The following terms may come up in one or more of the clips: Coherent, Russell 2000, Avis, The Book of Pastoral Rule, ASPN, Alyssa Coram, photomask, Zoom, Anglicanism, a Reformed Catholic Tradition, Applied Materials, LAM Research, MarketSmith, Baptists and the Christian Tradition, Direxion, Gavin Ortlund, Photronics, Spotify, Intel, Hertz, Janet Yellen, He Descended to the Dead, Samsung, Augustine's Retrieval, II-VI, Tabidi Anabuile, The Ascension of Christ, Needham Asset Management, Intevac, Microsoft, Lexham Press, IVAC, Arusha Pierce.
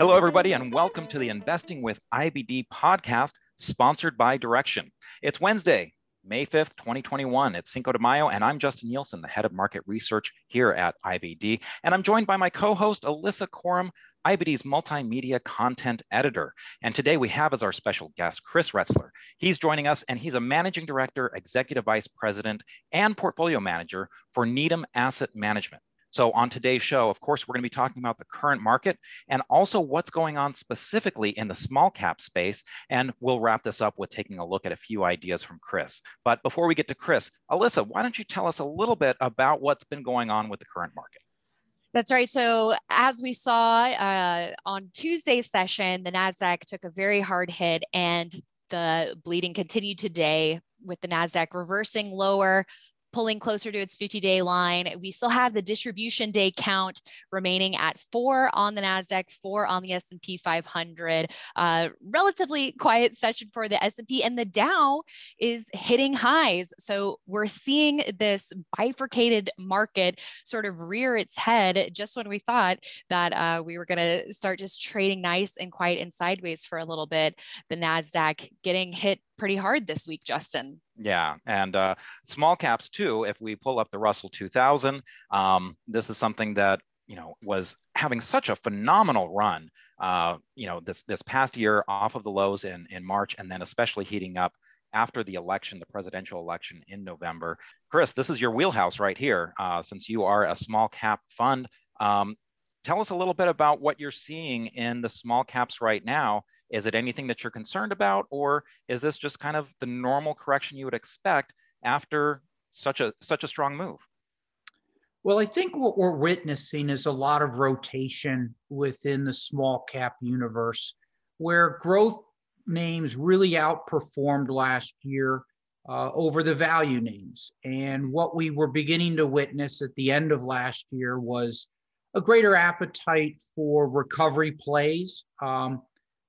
Hello, everybody, and welcome to the Investing with IBD podcast, sponsored by Direxion. It's Wednesday, May 5th, 2021. It's Cinco de Mayo, and I'm Justin Nielsen, the head of market research here at IBD. And I'm joined by my co-host, Alyssa Coram, IBD's multimedia content editor. And today we have as our special guest, Chris Retzler. He's joining us, and he's a managing director, executive vice president, and portfolio manager for Needham Asset Management. So on today's show, of course, we're going to be talking about the current market and also what's going on specifically in the small cap space. And we'll wrap this up with taking a look at a few ideas from Chris. But before we get to Chris, Alyssa, why don't you tell us a little bit about what's been going on with the current market? That's right. So as we saw on Tuesday's session, the NASDAQ took a very hard hit and the bleeding continued today with the NASDAQ reversing lower, pulling closer to its 50-day line. We still have the distribution day count remaining at 4 on the NASDAQ, 4 on the S&P 500. Relatively quiet session for the S&P, and the Dow is hitting highs. So we're seeing this bifurcated market sort of rear its head just when we thought that we were going to start just trading nice and quiet and sideways for a little bit. The NASDAQ getting hit pretty hard this week, Justin. Yeah, and small caps too, if we pull up the Russell 2000, this is something that, you know, was having such a phenomenal run, you know, this past year off of the lows in March, and then especially heating up after the election, the presidential election in November. Chris, this is your wheelhouse right here, since you are a small cap fund. Tell us a little bit about what you're seeing in the small caps right now. Is it anything that you're concerned about, or is this just kind of the normal correction you would expect after such a strong move? Well, I think what we're witnessing is a lot of rotation within the small cap universe, where growth names really outperformed last year over the value names. And what we were beginning to witness at the end of last year was a greater appetite for recovery plays.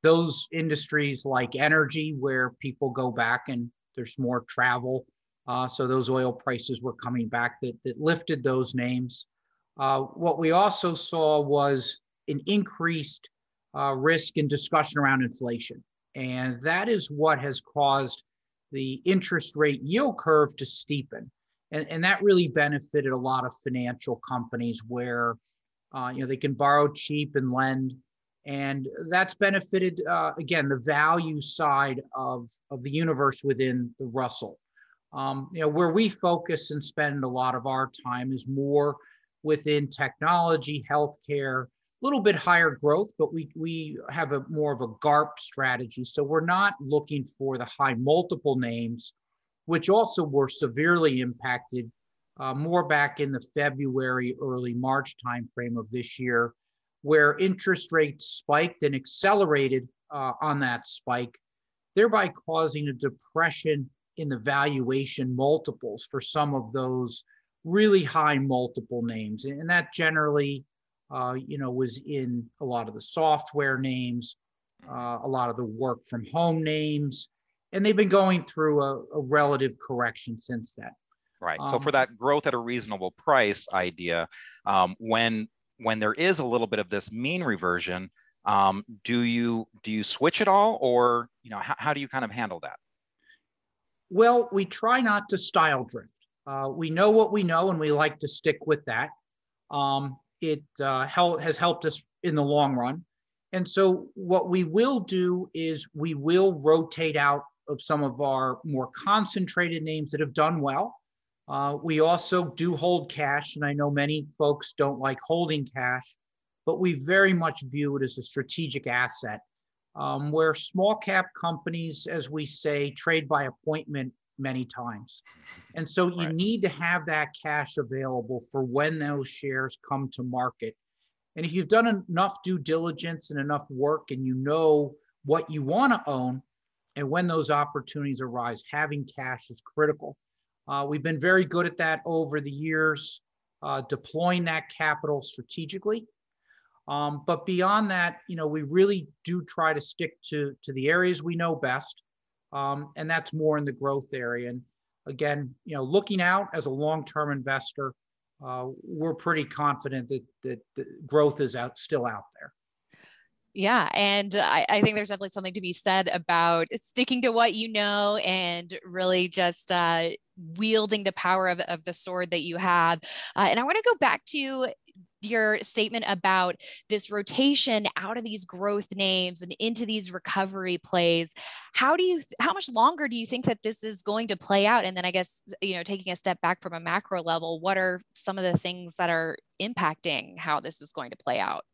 Those industries like energy, where people go back and there's more travel. So those oil prices were coming back that lifted those names. What we also saw was an increased risk and discussion around inflation. And that is what has caused the interest rate yield curve to steepen. And that really benefited a lot of financial companies where you know, they can borrow cheap and lend, and that's benefited, again, the value side of the universe within the Russell. You know, where we focus and spend a lot of our time is more within technology, healthcare, a little bit higher growth, but we have a more of a GARP strategy. So we're not looking for the high multiple names, which also were severely impacted more back in the February, early March timeframe of this year, where interest rates spiked and accelerated on that spike, thereby causing a depression in the valuation multiples for some of those really high multiple names. And that generally, you know, was in a lot of the software names, a lot of the work from home names, and they've been going through a relative correction since then. Right. So for that growth at a reasonable price idea, when there is a little bit of this mean reversion, do you switch it all, or, you know, how do you kind of handle that? Well, we try not to style drift. We know what we know, and we like to stick with that. It has helped us in the long run. And so what we will do is we will rotate out of some of our more concentrated names that have done well. We also do hold cash, and I know many folks don't like holding cash, but we very much view it as a strategic asset, where small cap companies, as we say, trade by appointment many times. And so you need to have that cash available for when those shares come to market. And if you've done enough due diligence and enough work, and you know what you want to own, and when those opportunities arise, having cash is critical. We've been very good at that over the years, deploying that capital strategically. But beyond that, you know, we really do try to stick to the areas we know best, and that's more in the growth area. And again, you know, looking out as a long-term investor, we're pretty confident that, that growth is still out there. Yeah. And I think there's definitely something to be said about sticking to what you know and really just wielding the power of the sword that you have. And I want to go back to your statement about this rotation out of these growth names and into these recovery plays. How do you, how much longer do you think that this is going to play out? And then I guess, you know, taking a step back from a macro level, what are some of the things that are impacting how this is going to play out?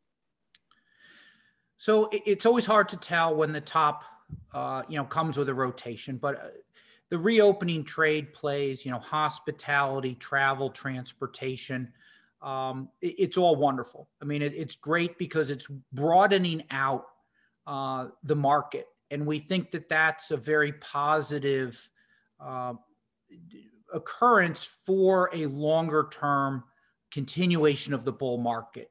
So it's always hard to tell when the top, you know, comes with a rotation, but the reopening trade plays, you know, hospitality, travel, transportation, it's all wonderful. I mean, it's great because it's broadening out the market. And we think that that's a very positive occurrence for a longer term continuation of the bull market.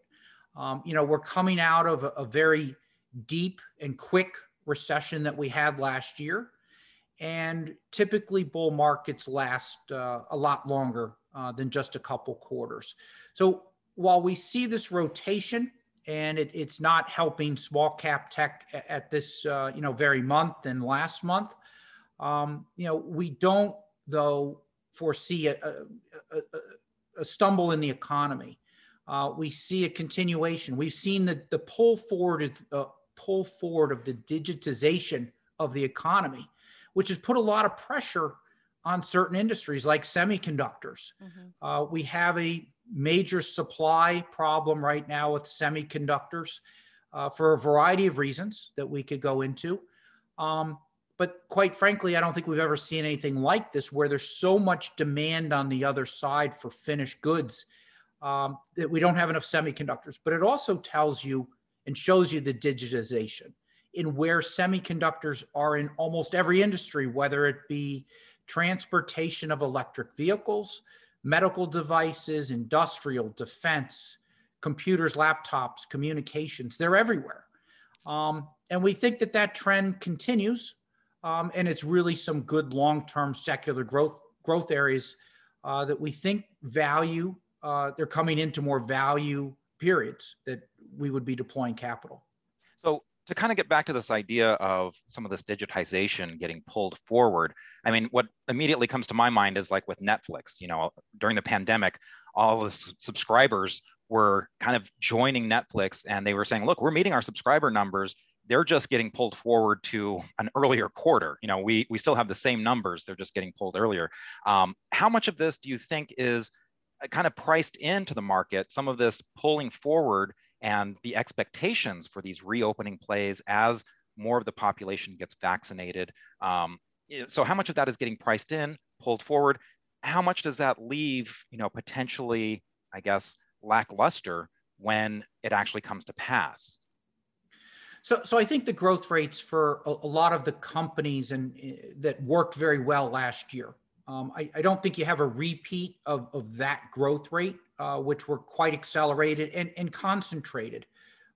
You know, we're coming out of a very deep and quick recession that we had last year. And typically bull markets last a lot longer than just a couple quarters. So while we see this rotation and it's not helping small cap tech at this, you know, very month and last month, you know, we don't though foresee a stumble in the economy. We see a continuation. We've seen the pull forward of the digitization of the economy, which has put a lot of pressure on certain industries like semiconductors. Mm-hmm. We have a major supply problem right now with semiconductors for a variety of reasons that we could go into. But quite frankly, I don't think we've ever seen anything like this where there's so much demand on the other side for finished goods that we don't have enough semiconductors. But it also tells you and shows you the digitization in where semiconductors are in almost every industry, whether it be transportation of electric vehicles, medical devices, industrial, defense, computers, laptops, communications, they're everywhere. And we think that that trend continues and it's really some good long-term secular growth areas that we think value, they're coming into more value periods that we would be deploying capital. So to kind of get back to this idea of some of this digitization getting pulled forward, I mean, what immediately comes to my mind is like with Netflix, you know, during the pandemic, all the subscribers were kind of joining Netflix and they were saying, look, we're meeting our subscriber numbers. They're just getting pulled forward to an earlier quarter. You know, we still have the same numbers. They're just getting pulled earlier. How much of this do you think is kind of priced into the market, some of this pulling forward and the expectations for these reopening plays as more of the population gets vaccinated? So how much of that is getting priced in, pulled forward? How much does that leave, you know, potentially, I guess, lackluster when it actually comes to pass? So I think the growth rates for a lot of the companies that worked very well last year, I don't think you have a repeat of that growth rate, which were quite accelerated and concentrated.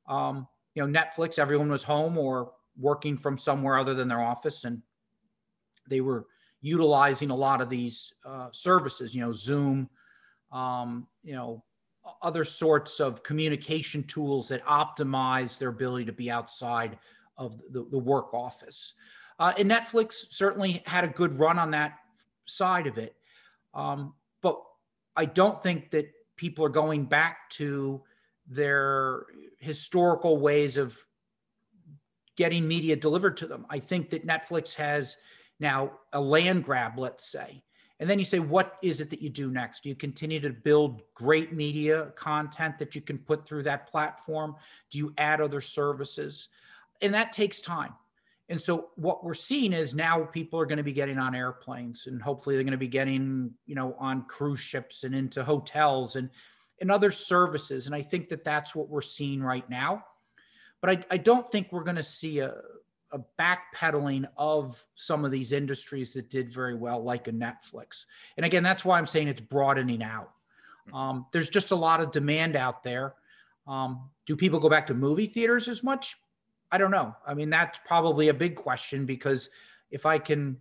You know, Netflix, everyone was home or working from somewhere other than their office, and they were utilizing a lot of these services, you know, Zoom, you know, other sorts of communication tools that optimize their ability to be outside of the work office. And Netflix certainly had a good run on that side of it. But I don't think that people are going back to their historical ways of getting media delivered to them. I think that Netflix has now a land grab, let's say. And then you say, what is it that you do next? Do you continue to build great media content that you can put through that platform? Do you add other services? And that takes time. And so what we're seeing is now people are going to be getting on airplanes, and hopefully they're going to be getting, you know, on cruise ships and into hotels and other services. And I think that that's what we're seeing right now. But I don't think we're going to see a backpedaling of some of these industries that did very well, like a Netflix. And again, that's why I'm saying it's broadening out. There's just a lot of demand out there. Do people go back to movie theaters as much? I don't know. I mean, that's probably a big question, because if I can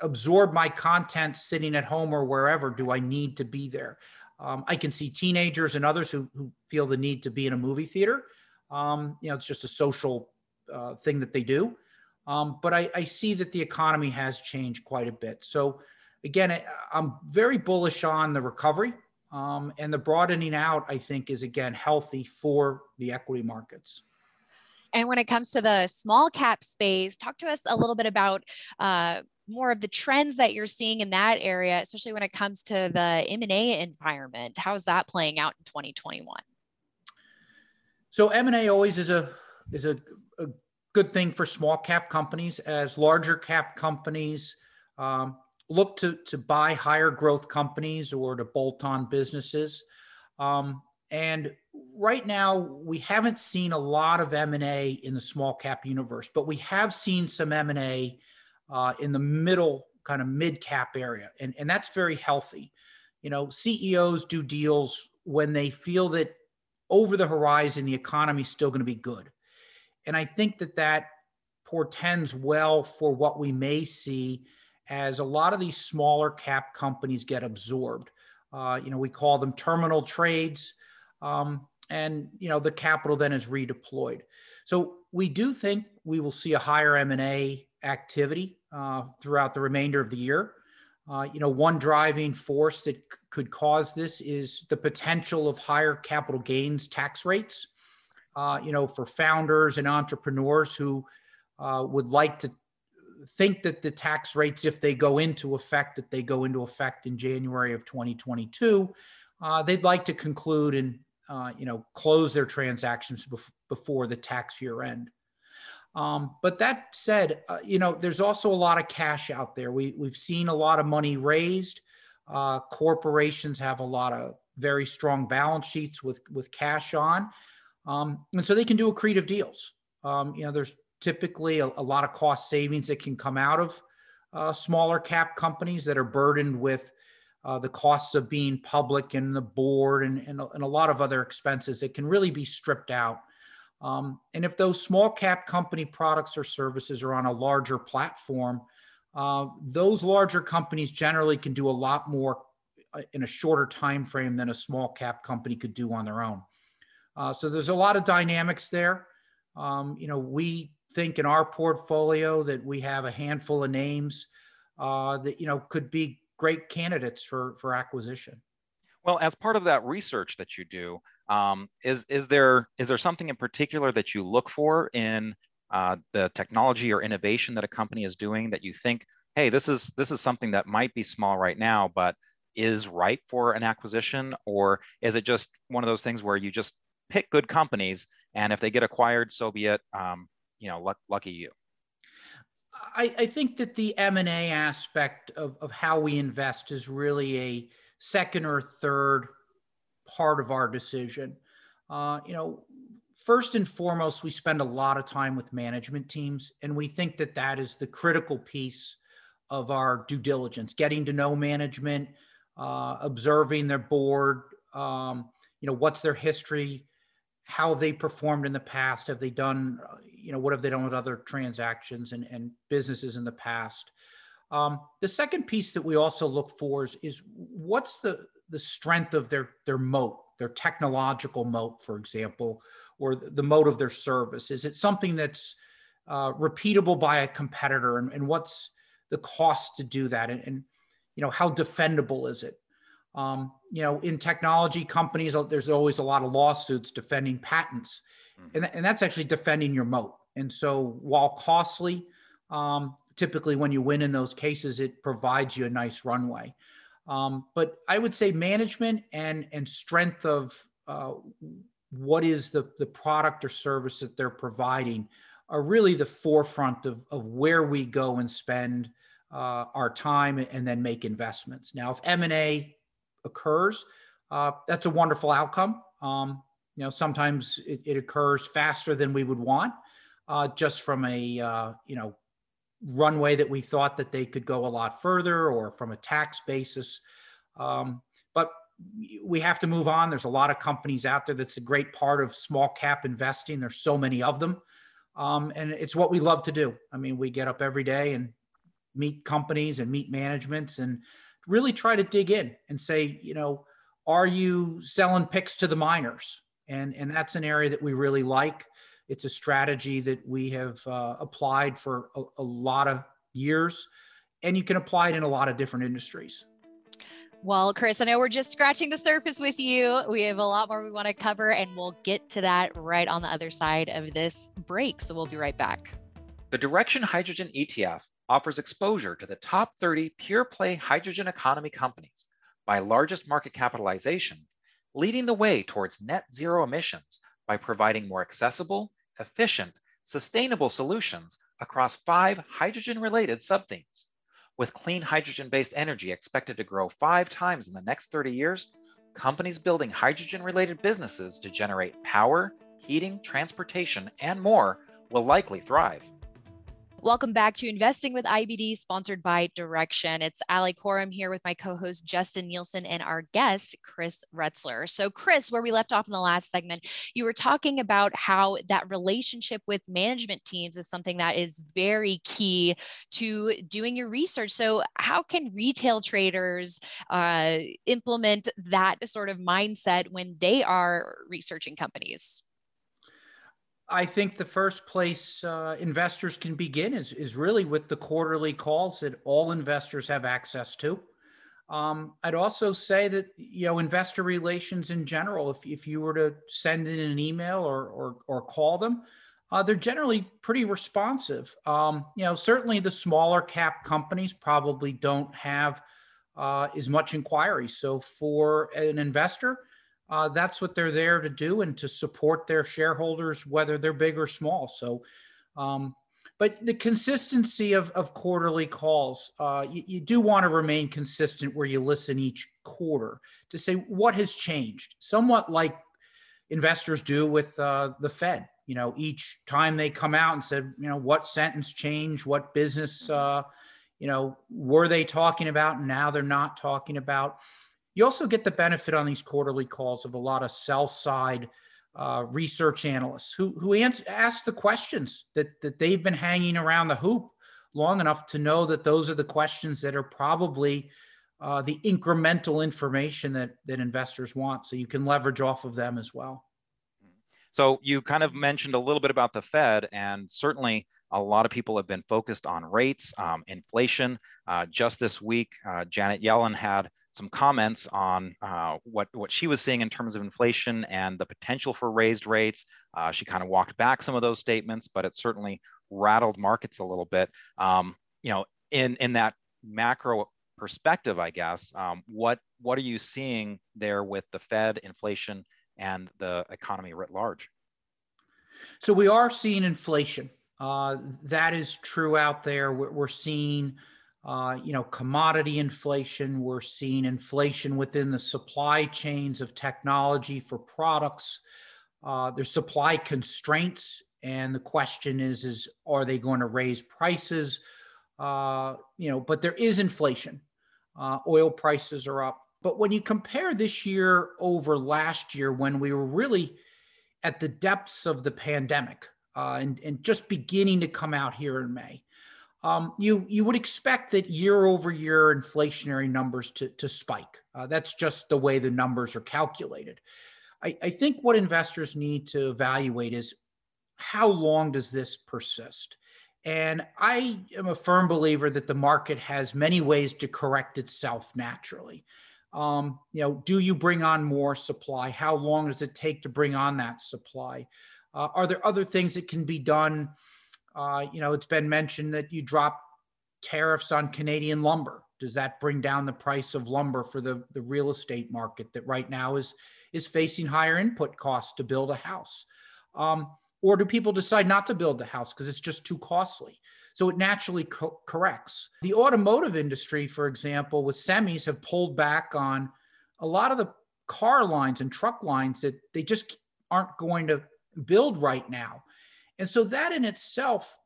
absorb my content sitting at home or wherever, do I need to be there? I can see teenagers and others who feel the need to be in a movie theater. You know, it's just a social thing that they do. But I see that the economy has changed quite a bit. So again, I'm very bullish on the recovery. And the broadening out, I think, is again healthy for the equity markets. And when it comes to the small cap space, talk to us a little bit about more of the trends that you're seeing in that area, especially when it comes to the M&A environment. How's that playing out in 2021? So M&A always is a good thing for small cap companies, as larger cap companies look to buy higher growth companies or to bolt on businesses. And right now, we haven't seen a lot of M&A in the small cap universe, but we have seen some M&A in the middle, kind of mid cap area. And that's very healthy. You know, CEOs do deals when they feel that over the horizon, the economy is still going to be good. And I think that that portends well for what we may see as a lot of these smaller cap companies get absorbed. You know, we call them terminal trades. And, you know, the capital then is redeployed. So we do think we will see a higher M&A activity throughout the remainder of the year. You know, one driving force that could cause this is the potential of higher capital gains tax rates, you know, for founders and entrepreneurs who would like to think that the tax rates, if they go into effect, that they go into effect in January of 2022, they'd like to conclude and you know, close their transactions before the tax year end. But that said, you know, there's also a lot of cash out there. We've seen a lot of money raised. Corporations have a lot of very strong balance sheets with cash on. And so they can do accretive deals. You know, there's typically a lot of cost savings that can come out of smaller cap companies that are burdened with the costs of being public and the board and a lot of other expenses that can really be stripped out. And if those small cap company products or services are on a larger platform, those larger companies generally can do a lot more in a shorter time frame than a small cap company could do on their own. So there's a lot of dynamics there. You know, we think in our portfolio that we have a handful of names that, you know, could be great candidates for acquisition. Well, as part of that research that you do, is there something in particular that you look for in the technology or innovation that a company is doing that you think, hey, this is something that might be small right now, but is ripe for an acquisition? Or is it just one of those things where you just pick good companies and if they get acquired, so be it, you know, lucky you? I think that the M&A aspect of how we invest is really a second or third part of our decision. You know, first and foremost, we spend a lot of time with management teams, and we think that that is the critical piece of our due diligence, getting to know management, observing their board, you know, what's their history, how have they performed in the past, have they done, you know, what have they done with other transactions and businesses in the past. The second piece that we also look for is what's the strength of their moat, their technological moat, for example, or the moat of their service. Is it something that's repeatable by a competitor, and what's the cost to do that, and you know, how defendable is it? You know, in technology companies, there's always a lot of lawsuits defending patents, and that's actually defending your moat. And so while costly, typically when you win in those cases, it provides you a nice runway. But I would say management and strength of what is the product or service that they're providing are really the forefront of where we go and spend our time and then make investments. Now, if M&A occurs, that's a wonderful outcome. You know, sometimes it occurs faster than we would want, just from a, you know, runway that we thought that they could go a lot further, or from a tax basis. But we have to move on. There's a lot of companies out there. That's a great part of small cap investing. There's so many of them. And it's what we love to do. I mean, we get up every day and meet companies and meet managements and really try to dig in and say, you know, Are you selling picks to the miners? And that's an area that we really like. It's a strategy that we have applied for a lot of years, and you can apply it in a lot of different industries. Well, Chris, I know we're just scratching the surface with you. We have a lot more we want to cover, and we'll get to that right on the other side of this break. So we'll be right back. The Direxion Hydrogen ETF offers exposure to the top 30 pure-play hydrogen economy companies by largest market capitalization, leading the way towards net zero emissions by providing more accessible, efficient, sustainable solutions across 5 hydrogen-related sub-themes. With clean hydrogen-based energy expected to grow 5 times in the next 30 years, companies building hydrogen-related businesses to generate power, heating, transportation, and more will likely thrive. Welcome back to Investing with IBD, sponsored by Direxion. It's Ali Corum here with my co-host Justin Nielsen and our guest, Chris Retzler. So Chris, where we left off in the last segment, you were talking about how that relationship with management teams is something that is very key to doing your research. So how can retail traders implement that sort of mindset when they are researching companies? I think the first place investors can begin is really with the quarterly calls that all investors have access to. I'd also say that, you know, investor relations in general, if you were to send in an email or call them, they're generally pretty responsive. You know, certainly the smaller cap companies probably don't have as much inquiry. So for an investor, that's what they're there to do and to support their shareholders, whether they're big or small. So, but the consistency of quarterly calls, you do want to remain consistent where you listen each quarter to say what has changed, somewhat like investors do with the Fed. You know, each time they come out and said, you know, what sentence changed, what business, you know, were they talking about and now they're not talking about. You also get the benefit on these quarterly calls of a lot of sell-side research analysts who ask the questions that they've been hanging around the hoop long enough to know that those are the questions that are probably the incremental information that investors want. So you can leverage off of them as well. So you kind of mentioned a little bit about the Fed, and certainly a lot of people have been focused on rates, inflation. Just this week, Janet Yellen had some comments on what she was seeing in terms of inflation and the potential for raised rates. She kind of walked back some of those statements, but it certainly rattled markets a little bit. You know, in that macro perspective, I guess, what are you seeing there with the Fed, inflation, and the economy writ large? So we are seeing inflation. That is true out there. We're seeing you know, commodity inflation. We're seeing inflation within the supply chains of technology for products. There's supply constraints, and the question is are they going to raise prices? You know, but there is inflation. Oil prices are up. But when you compare this year over last year, when we were really at the depths of the pandemic and just beginning to come out here in May, you would expect that year over year inflationary numbers to spike. That's just the way the numbers are calculated. I think what investors need to evaluate is how long does this persist? And I am a firm believer that the market has many ways to correct itself naturally. You know, do you bring on more supply? How long does it take to bring on that supply? Are there other things that can be done? You know, it's been mentioned that you drop tariffs on Canadian lumber. Does that bring down the price of lumber for the real estate market that right now is facing higher input costs to build a house? Or do people decide not to build the house because it's just too costly? So it naturally corrects. The automotive industry, for example, with semis have pulled back on a lot of the car lines and truck lines that they just aren't going to build right now. And so that in itself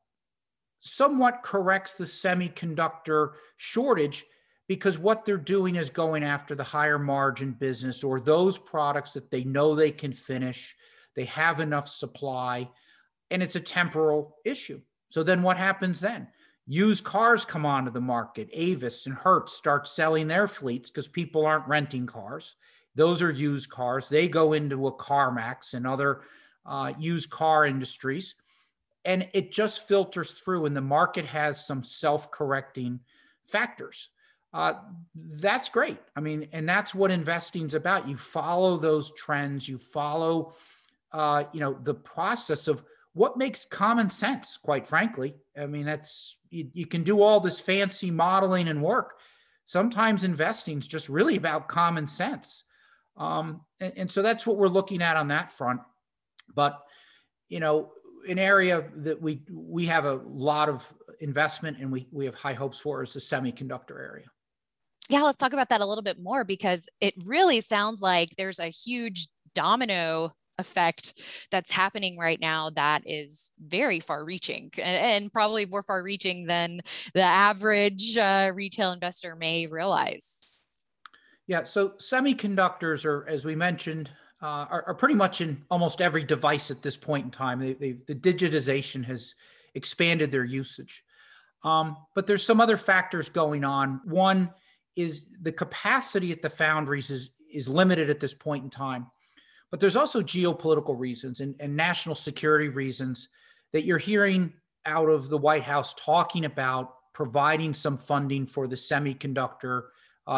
somewhat corrects the semiconductor shortage because what they're doing is going after the higher margin business or those products that they know they can finish, they have enough supply, and it's a temporal issue. So then what happens then? Used cars come onto the market. Avis and Hertz start selling their fleets because people aren't renting cars. Those are used cars. They go into a CarMax and other used car industries. And it just filters through, and the market has some self-correcting factors. That's great. I mean, and that's what investing's about. You follow those trends. You follow, the process of what makes common sense, quite frankly. I mean, that's you can do all this fancy modeling and work. Sometimes investing's just really about common sense. And so that's what we're looking at on that front. But, an area that we have a lot of investment and we have high hopes for is the semiconductor area. Yeah, let's talk about that a little bit more, because it really sounds like there's a huge domino effect that's happening right now that is very far-reaching and probably more far-reaching than the average retail investor may realize. Yeah, so semiconductors are, as we mentioned, are pretty much in almost every device at this point in time. The digitization has expanded their usage. But there's some other factors going on. One is the capacity at the foundries is limited at this point in time. But there's also geopolitical reasons and national security reasons that you're hearing out of the White House talking about providing some funding for the semiconductor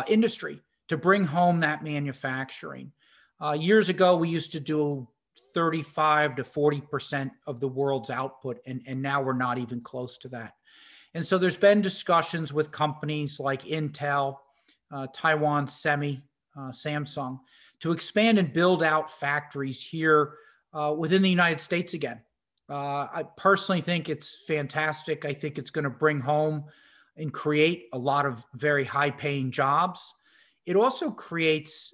industry to bring home that manufacturing. Years ago, we used to do 35 to 40% of the world's output, and now we're not even close to that. And so there's been discussions with companies like Intel, Taiwan Semi, Samsung, to expand and build out factories here within the United States again. I personally think it's fantastic. I think it's going to bring home and create a lot of very high-paying jobs. It also creates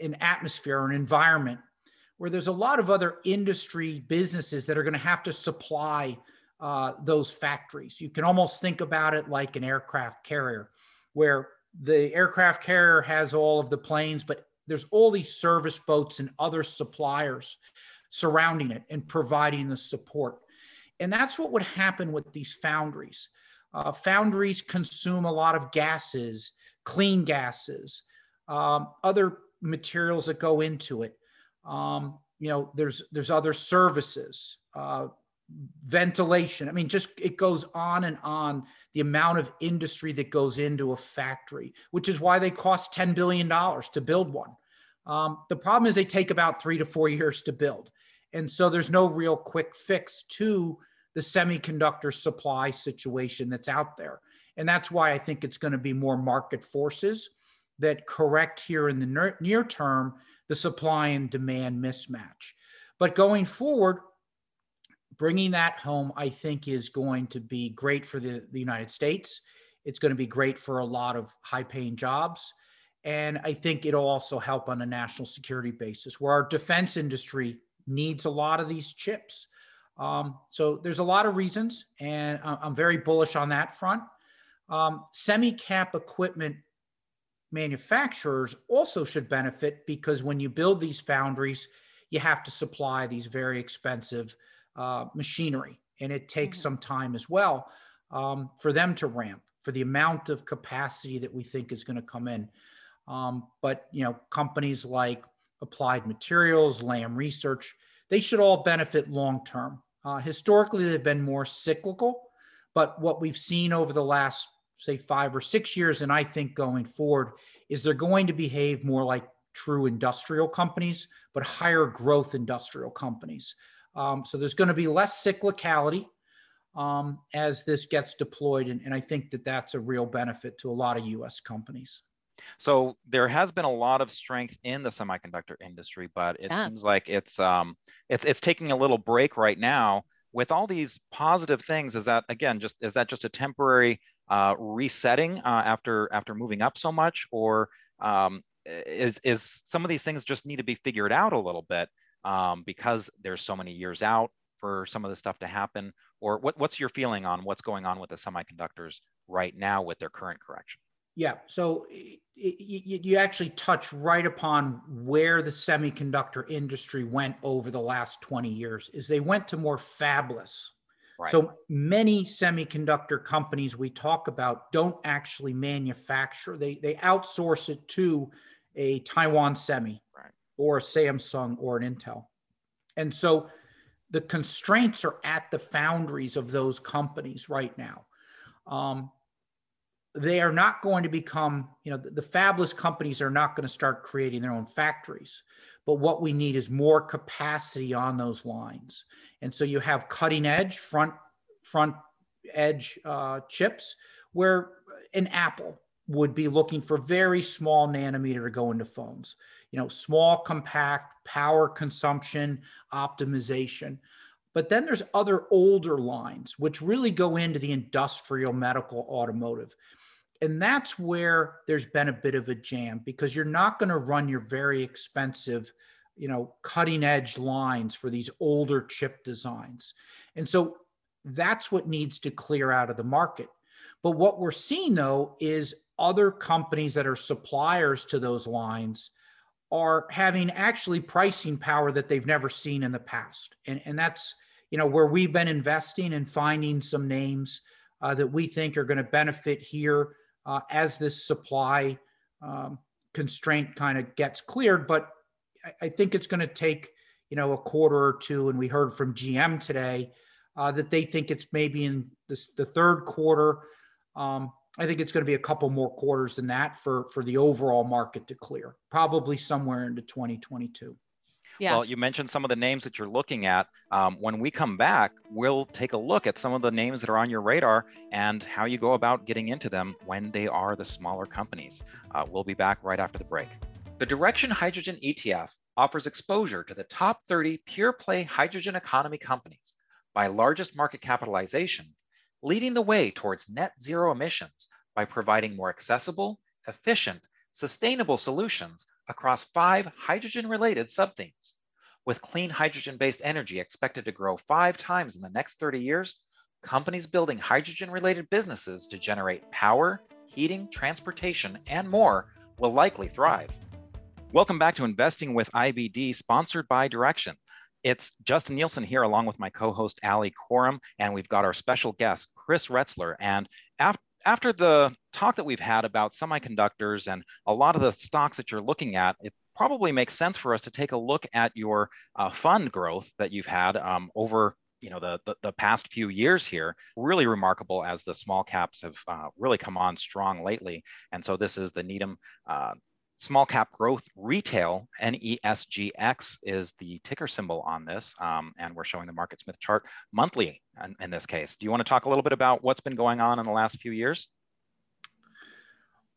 an atmosphere or an environment where there's a lot of other industry businesses that are going to have to supply those factories. You can almost think about it like an aircraft carrier, where the aircraft carrier has all of the planes, but there's all these service boats and other suppliers surrounding it and providing the support. And that's what would happen with these foundries. Foundries consume a lot of gases, clean gases, other materials that go into it. There's other services, ventilation. I mean, just it goes on and on, the amount of industry that goes into a factory, which is why they cost $10 billion to build one. The problem is they take about 3 to 4 years to build. And so there's no real quick fix to the semiconductor supply situation that's out there. And that's why I think it's going to be more market forces that correct here in the near term, the supply and demand mismatch. But going forward, bringing that home, I think, is going to be great for the United States. It's going to be great for a lot of high-paying jobs. And I think it'll also help on a national security basis, where our defense industry needs a lot of these chips. So there's a lot of reasons, and I'm very bullish on that front. Semi-cap equipment manufacturers also should benefit, because when you build these foundries, you have to supply these very expensive machinery, and it takes some time as well for them to ramp for the amount of capacity that we think is going to come in. But companies like Applied Materials, LAM Research, they should all benefit long term. Historically, they've been more cyclical, but what we've seen over the last say 5 or 6 years, and I think going forward, is they're going to behave more like true industrial companies, but higher growth industrial companies. So there's going to be less cyclicality as this gets deployed. And I think that that's a real benefit to a lot of U.S. companies. So there has been a lot of strength in the semiconductor industry, but it seems like it's taking a little break right now with all these positive things. Is that, again, just a temporary resetting after moving up so much, or is some of these things just need to be figured out a little bit because there's so many years out for some of this stuff to happen? Or what's your feeling on what's going on with the semiconductors right now with their current correction? Yeah, so you actually touch right upon where the semiconductor industry went over the last 20 years, is they went to more fabless. Right. So many semiconductor companies we talk about don't actually manufacture. They outsource it to a Taiwan Semi, right, or a Samsung or an Intel. And so the constraints are at the foundries of those companies right now. They are not going to become, you know, the fabless companies are not going to start creating their own factories. But what we need is more capacity on those lines. And so you have cutting edge, front edge chips, where an Apple would be looking for very small nanometer to go into phones. You know, small, compact, power consumption, optimization. But then there's other older lines, which really go into the industrial, medical, automotive. And that's where there's been a bit of a jam, because you're not going to run your very expensive, you know, cutting edge lines for these older chip designs. And so that's what needs to clear out of the market. But what we're seeing, though, is other companies that are suppliers to those lines are having actually pricing power that they've never seen in the past. And that's, you know, where we've been investing and finding some names that we think are going to benefit here as this supply constraint kind of gets cleared. But I think it's going to take, you know, a quarter or two. And we heard from GM today that they think it's maybe in the third quarter. I think it's going to be a couple more quarters than that for the overall market to clear, probably somewhere into 2022. Yes. Well, you mentioned some of the names that you're looking at. When we come back, we'll take a look at some of the names that are on your radar and how you go about getting into them when they are the smaller companies. We'll be back right after the break. The Direxion Hydrogen ETF offers exposure to the top 30 pure play hydrogen economy companies by largest market capitalization, leading the way towards net zero emissions by providing more accessible, efficient, sustainable solutions across 5 hydrogen-related sub-themes. With clean hydrogen-based energy expected to grow 5 times in the next 30 years, companies building hydrogen-related businesses to generate power, heating, transportation, and more will likely thrive. Welcome back to Investing with IBD, sponsored by Direxion. It's Justin Nielsen here along with my co-host Ali Coram, and we've got our special guest, Chris Retzler. And after the talk that we've had about semiconductors and a lot of the stocks that you're looking at, it probably makes sense for us to take a look at your fund growth that you've had over the past few years here. Really remarkable, as the small caps have really come on strong lately. And so this is the Needham Small Cap Growth Retail, NESGX is the ticker symbol on this, and we're showing the Market Smith chart monthly in this case. Do you want to talk a little bit about what's been going on in the last few years?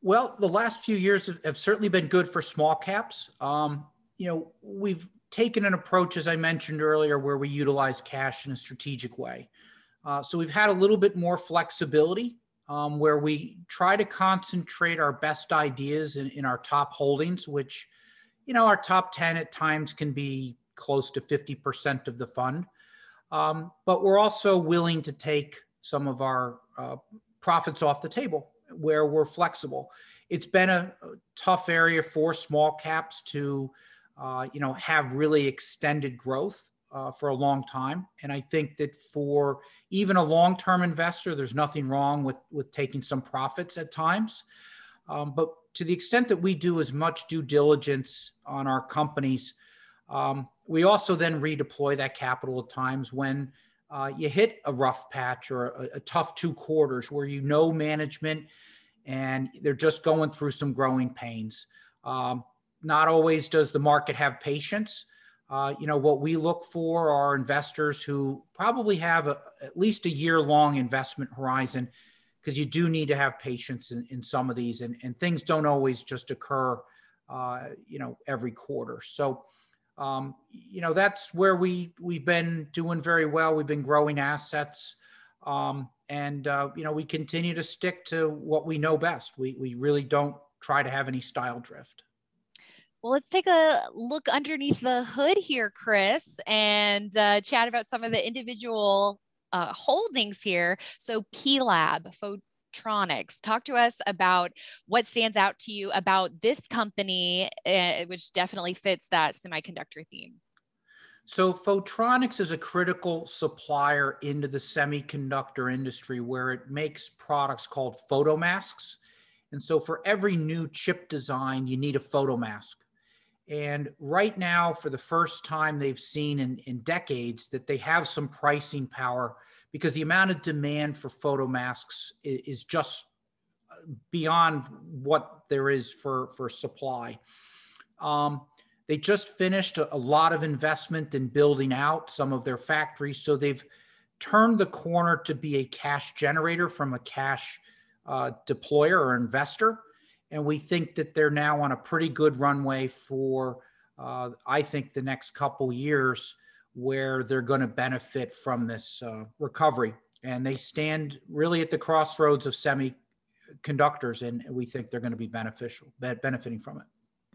Well, the last few years have certainly been good for small caps. You know, we've taken an approach, as I mentioned earlier, where we utilize cash in a strategic way. So we've had a little bit more flexibility, where we try to concentrate our best ideas in our top holdings, which, you know, our top 10 at times can be close to 50% of the fund. But we're also willing to take some of our profits off the table where we're flexible. It's been a tough area for small caps to, you know, have really extended growth for a long time. And I think that for even a long-term investor, there's nothing wrong with taking some profits at times. But to the extent that we do as much due diligence on our companies, we also then redeploy that capital at times when you hit a rough patch or a tough 2 quarters where, you know, management and they're just going through some growing pains. Not always does the market have patience. You know, what we look for are investors who probably have at least a year-long investment horizon, because you do need to have patience in some of these, and things don't always just occur, you know, every quarter. So, you know, that's where we've been doing very well. We've been growing assets, and you know, we continue to stick to what we know best. We really don't try to have any style drift. Well, let's take a look underneath the hood here, Chris, and chat about some of the individual holdings here. So PLAB, Photronics, talk to us about what stands out to you about this company, which definitely fits that semiconductor theme. So Photronics is a critical supplier into the semiconductor industry, where it makes products called photomasks. And so for every new chip design, you need a photomask. And right now, for the first time they've seen in decades that they have some pricing power, because the amount of demand for photomasks is just beyond what there is for supply. They just finished a lot of investment in building out some of their factories. So they've turned the corner to be a cash generator from a cash deployer or investor. And we think that they're now on a pretty good runway for, I think, the next couple years where they're going to benefit from this recovery. And they stand really at the crossroads of semiconductors, and we think they're going to be benefiting from it.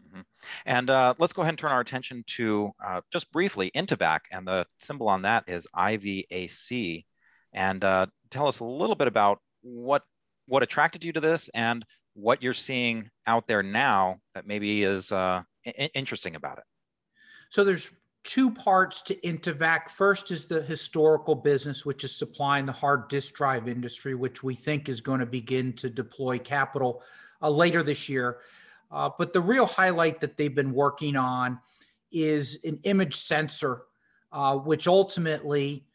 Mm-hmm. And let's go ahead and turn our attention to, just briefly, Intevac, and the symbol on that is IVAC. And tell us a little bit about what attracted you to this and what you're seeing out there now that maybe is interesting about it. So there's two parts to Intevac. First is the historical business, which is supplying the hard disk drive industry, which we think is going to begin to deploy capital later this year. But the real highlight that they've been working on is an image sensor, which ultimately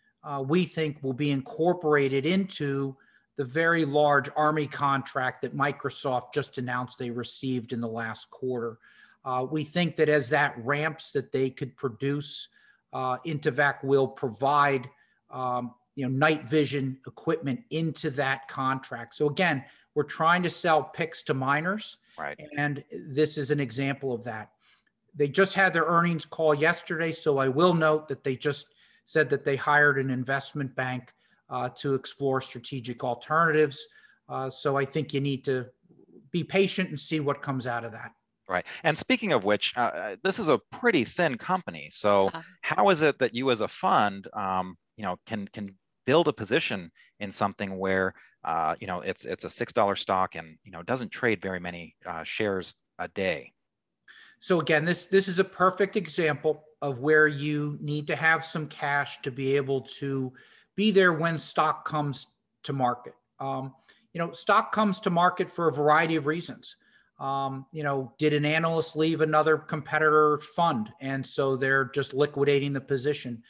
we think will be incorporated into the very large Army contract that Microsoft just announced they received in the last quarter. We think that as that ramps, that they could produce, Intevac will provide night vision equipment into that contract. So again, we're trying to sell picks to miners. Right. And this is an example of that. They just had their earnings call yesterday, so I will note that they just said that they hired an investment bank to explore strategic alternatives. So I think you need to be patient and see what comes out of that. Right. And speaking of which, this is a pretty thin company. So how is it that you as a fund can build a position in something where it's a $6 stock and doesn't trade very many shares a day? So again, this is a perfect example of where you need to have some cash to be able to be there when stock comes to market. Stock comes to market for a variety of reasons. Did an analyst leave another competitor fund, and so they're just liquidating the position?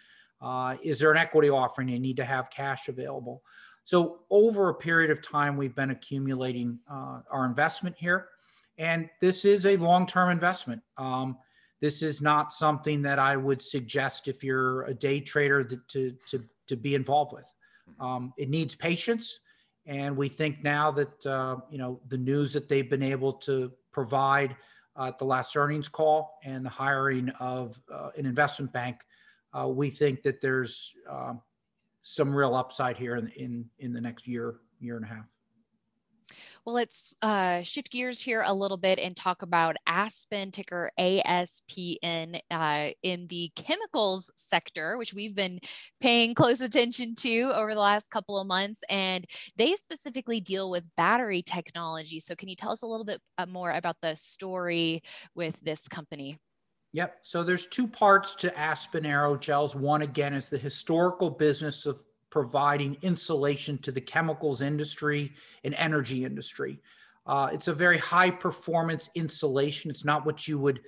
Is there an equity offering? You need to have cash available. So over a period of time, we've been accumulating our investment here. And this is a long-term investment. This is not something that I would suggest if you're a day trader to be involved with. It needs patience. And we think now that the news that they've been able to provide at the last earnings call and the hiring of an investment bank, we think that there's some real upside here in the next year and a half. Well, let's shift gears here a little bit and talk about Aspen, ticker ASPN, in the chemicals sector, which we've been paying close attention to over the last couple of months. And they specifically deal with battery technology. So can you tell us a little bit more about the story with this company? Yep. So there's two parts to Aspen Aerogels. One, again, is the historical business of providing insulation to the chemicals industry and energy industry. It's a very high performance insulation. It's not what you would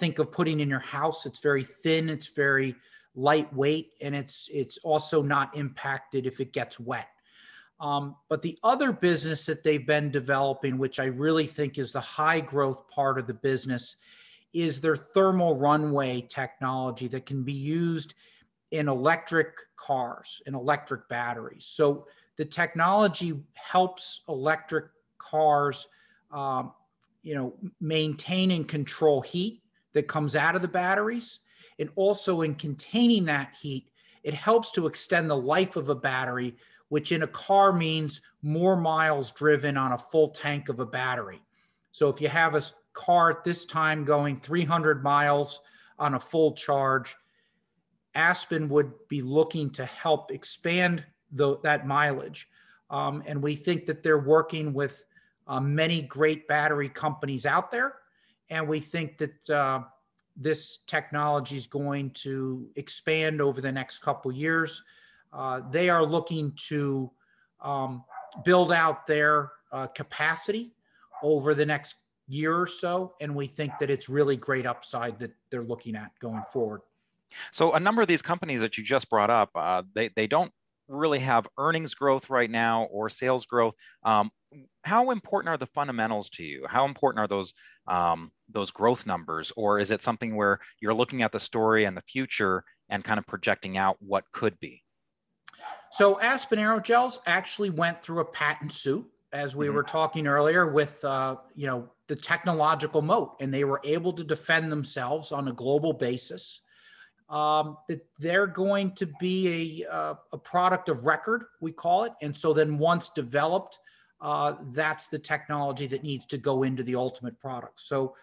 think of putting in your house. It's very thin, it's very lightweight, and it's also not impacted if it gets wet. But the other business that they've been developing, which I really think is the high growth part of the business, is their thermal runaway technology that can be used in electric cars and electric batteries. So the technology helps electric cars, maintain and control heat that comes out of the batteries. And also in containing that heat, it helps to extend the life of a battery, which in a car means more miles driven on a full tank of a battery. So if you have a car at this time going 300 miles on a full charge, Aspen would be looking to help expand that mileage. And we think that they're working with many great battery companies out there. And we think that this technology is going to expand over the next couple years. They are looking to build out their capacity over the next year or so. And we think that it's really great upside that they're looking at going forward. So a number of these companies that you just brought up, they don't really have earnings growth right now or sales growth. How important are the fundamentals to you? How important are those growth numbers? Or is it something where you're looking at the story and the future and kind of projecting out what could be? So Aspen Aerogels actually went through a patent suit, as we were talking earlier, with the technological moat, and they were able to defend themselves on a global basis. That they're going to be a product of record, we call it, and so then once developed, that's the technology that needs to go into the ultimate product. So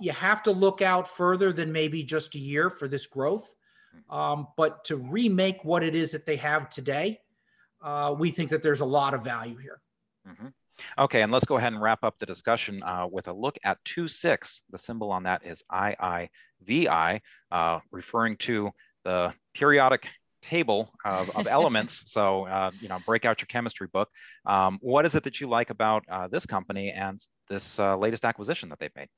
you have to look out further than maybe just a year for this growth. But to remake what it is that they have today, we think that there's a lot of value here. Mm-hmm. Okay, and let's go ahead and wrap up the discussion with a look at II-VI. The symbol on that is IIVI, referring to the periodic table of elements. So, break out your chemistry book. What is it that you like about this company and this latest acquisition that they've made?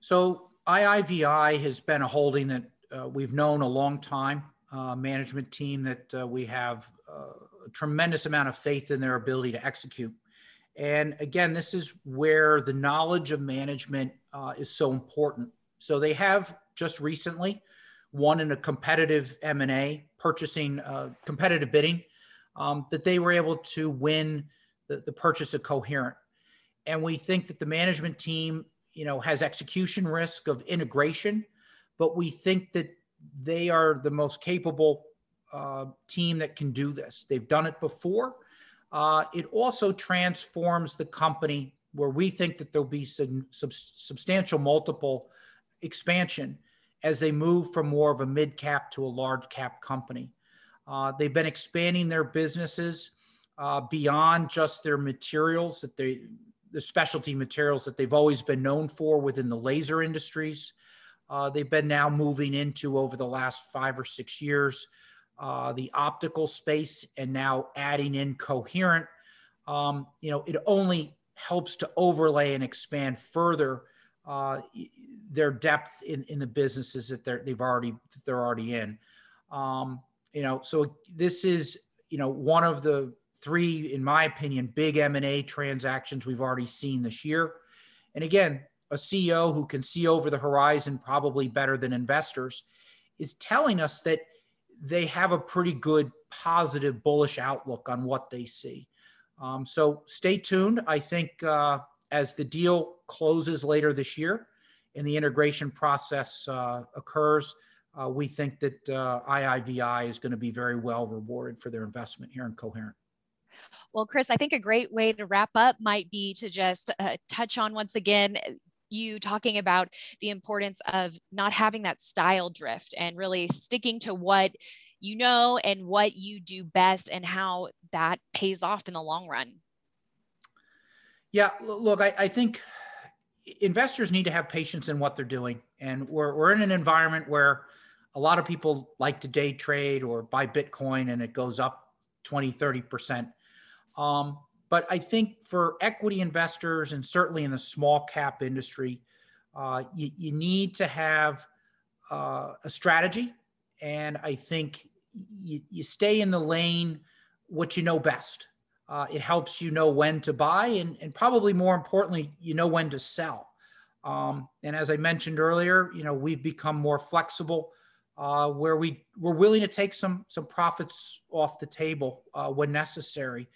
So IIVI has been a holding that we've known a long time, management team that we have a tremendous amount of faith in their ability to execute. And again, this is where the knowledge of management is so important. So they have just recently won in a competitive M&A, purchasing competitive bidding, that they were able to win the purchase of Coherent. And we think that the management team, has execution risk of integration, but we think that they are the most capable team that can do this. They've done it before. It also transforms the company where we think that there'll be some substantial multiple expansion as they move from more of a mid-cap to a large-cap company. They've been expanding their businesses beyond just their materials, the specialty materials that they've always been known for within the laser industries. They've been now moving into, over the last 5 or 6 years, the optical space, and now adding in Coherent. It only helps to overlay and expand further their depth in the businesses that they're already in. So this is one of the three, in my opinion, big M&A transactions we've already seen this year. And again, a CEO who can see over the horizon probably better than investors is telling us that they have a pretty good positive bullish outlook on what they see. So stay tuned. I think as the deal closes later this year and the integration process occurs, we think that IIVI is going to be very well rewarded for their investment here in Coherent. Well, Chris, I think a great way to wrap up might be to just touch on once again you talking about the importance of not having that style drift and really sticking to what you know and what you do best and how that pays off in the long run. Yeah, look, I think investors need to have patience in what they're doing. And we're in an environment where a lot of people like to day trade or buy Bitcoin and it goes up 20, 30%. But I think for equity investors, and certainly in the small cap industry, you need to have a strategy. And I think you stay in the lane, what you know best. It helps you know when to buy, and probably more importantly, you know when to sell. And as I mentioned earlier, we've become more flexible where we're willing to take some profits off the table when necessary.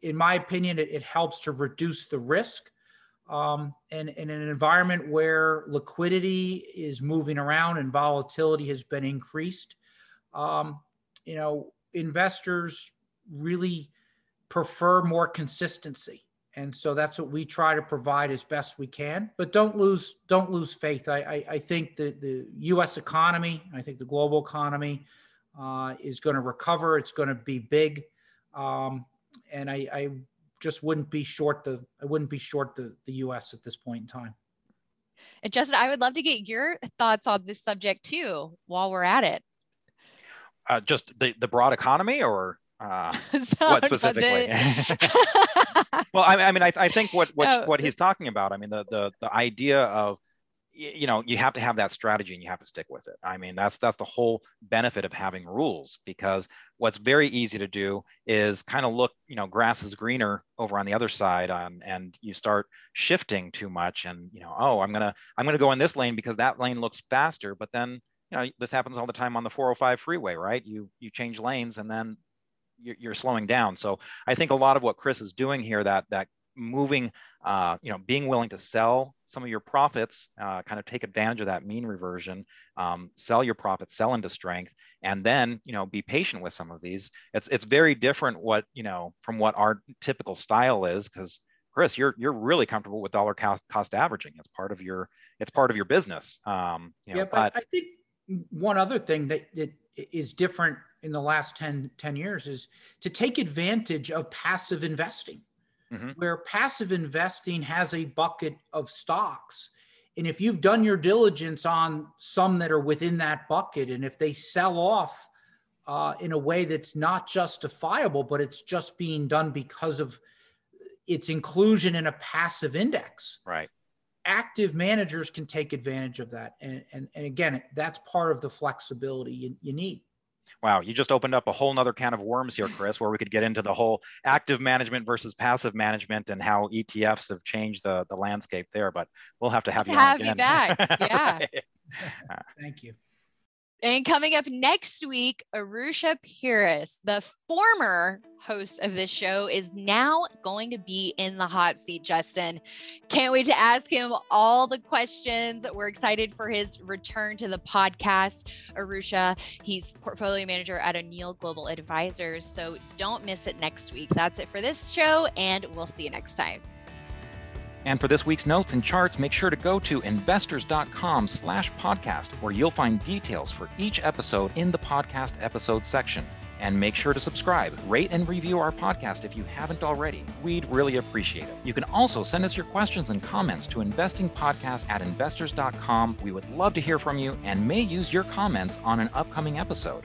In my opinion, it helps to reduce the risk. And in an environment where liquidity is moving around and volatility has been increased, investors really prefer more consistency. And so that's what we try to provide as best we can. But don't lose faith. I think the U.S. economy, I think the global economy is going to recover. It's going to be big. And I just wouldn't be short the U.S. at this point in time. And Justin, I would love to get your thoughts on this subject too, while we're at it. Just the broad economy, or What specifically? Well, I think what he's talking about, I mean, the idea of, you know, you have to have that strategy and you have to stick with it. I mean, that's the whole benefit of having rules, because what's very easy to do is kind of look, you know, grass is greener over on the other side, and you start shifting too much, and, you know, oh, I'm going to go in this lane because that lane looks faster. But then, you know, this happens all the time on the 405 freeway, right? You change lanes and then you're slowing down. So I think a lot of what Chris is doing here, that moving, you know, being willing to sell some of your profits, kind of take advantage of that mean reversion, sell your profits, sell into strength, and then, you know, be patient with some of these. It's very different what, you know, from what our typical style is, because Chris, you're really comfortable with dollar cost averaging. It's part of your business. You know, yeah, but I think one other thing that is different in the last 10 years is to take advantage of passive investing. Mm-hmm. Where passive investing has a bucket of stocks. And if you've done your diligence on some that are within that bucket, and if they sell off in a way that's not justifiable, but it's just being done because of its inclusion in a passive index, right? Active managers can take advantage of that. And again, that's part of the flexibility you need. Wow, you just opened up a whole nother can of worms here, Chris, where we could get into the whole active management versus passive management and how ETFs have changed the landscape there, but we'll have to have you on again. You back, yeah. Right. Thank you. And coming up next week, Arusha Pierce, the former host of this show, is now going to be in the hot seat, Justin. Can't wait to ask him all the questions. We're excited for his return to the podcast. Arusha, he's portfolio manager at Anil Global Advisors. So don't miss it next week. That's it for this show, and we'll see you next time. And for this week's notes and charts, make sure to go to investors.com/podcast, where you'll find details for each episode in the podcast episode section. And make sure to subscribe, rate, and review our podcast if you haven't already. We'd really appreciate it. You can also send us your questions and comments to investingpodcast@investors.com. We would love to hear from you and may use your comments on an upcoming episode.